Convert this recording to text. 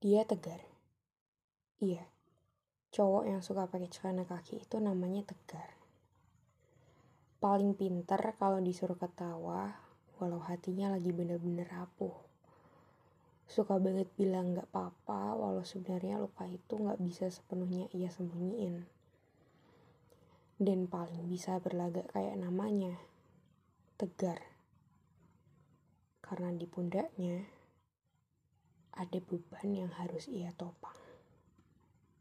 Dia Tegar. Iya, cowok yang suka pakai celana kaki itu namanya Tegar. Paling pintar kalau disuruh ketawa, walau hatinya lagi bener-bener rapuh. Suka banget bilang gak apa-apa, walau sebenarnya luka itu gak bisa sepenuhnya ia sembunyiin. Dan paling bisa berlagak kayak namanya, Tegar. Karena di pundaknya ada beban yang harus ia topang.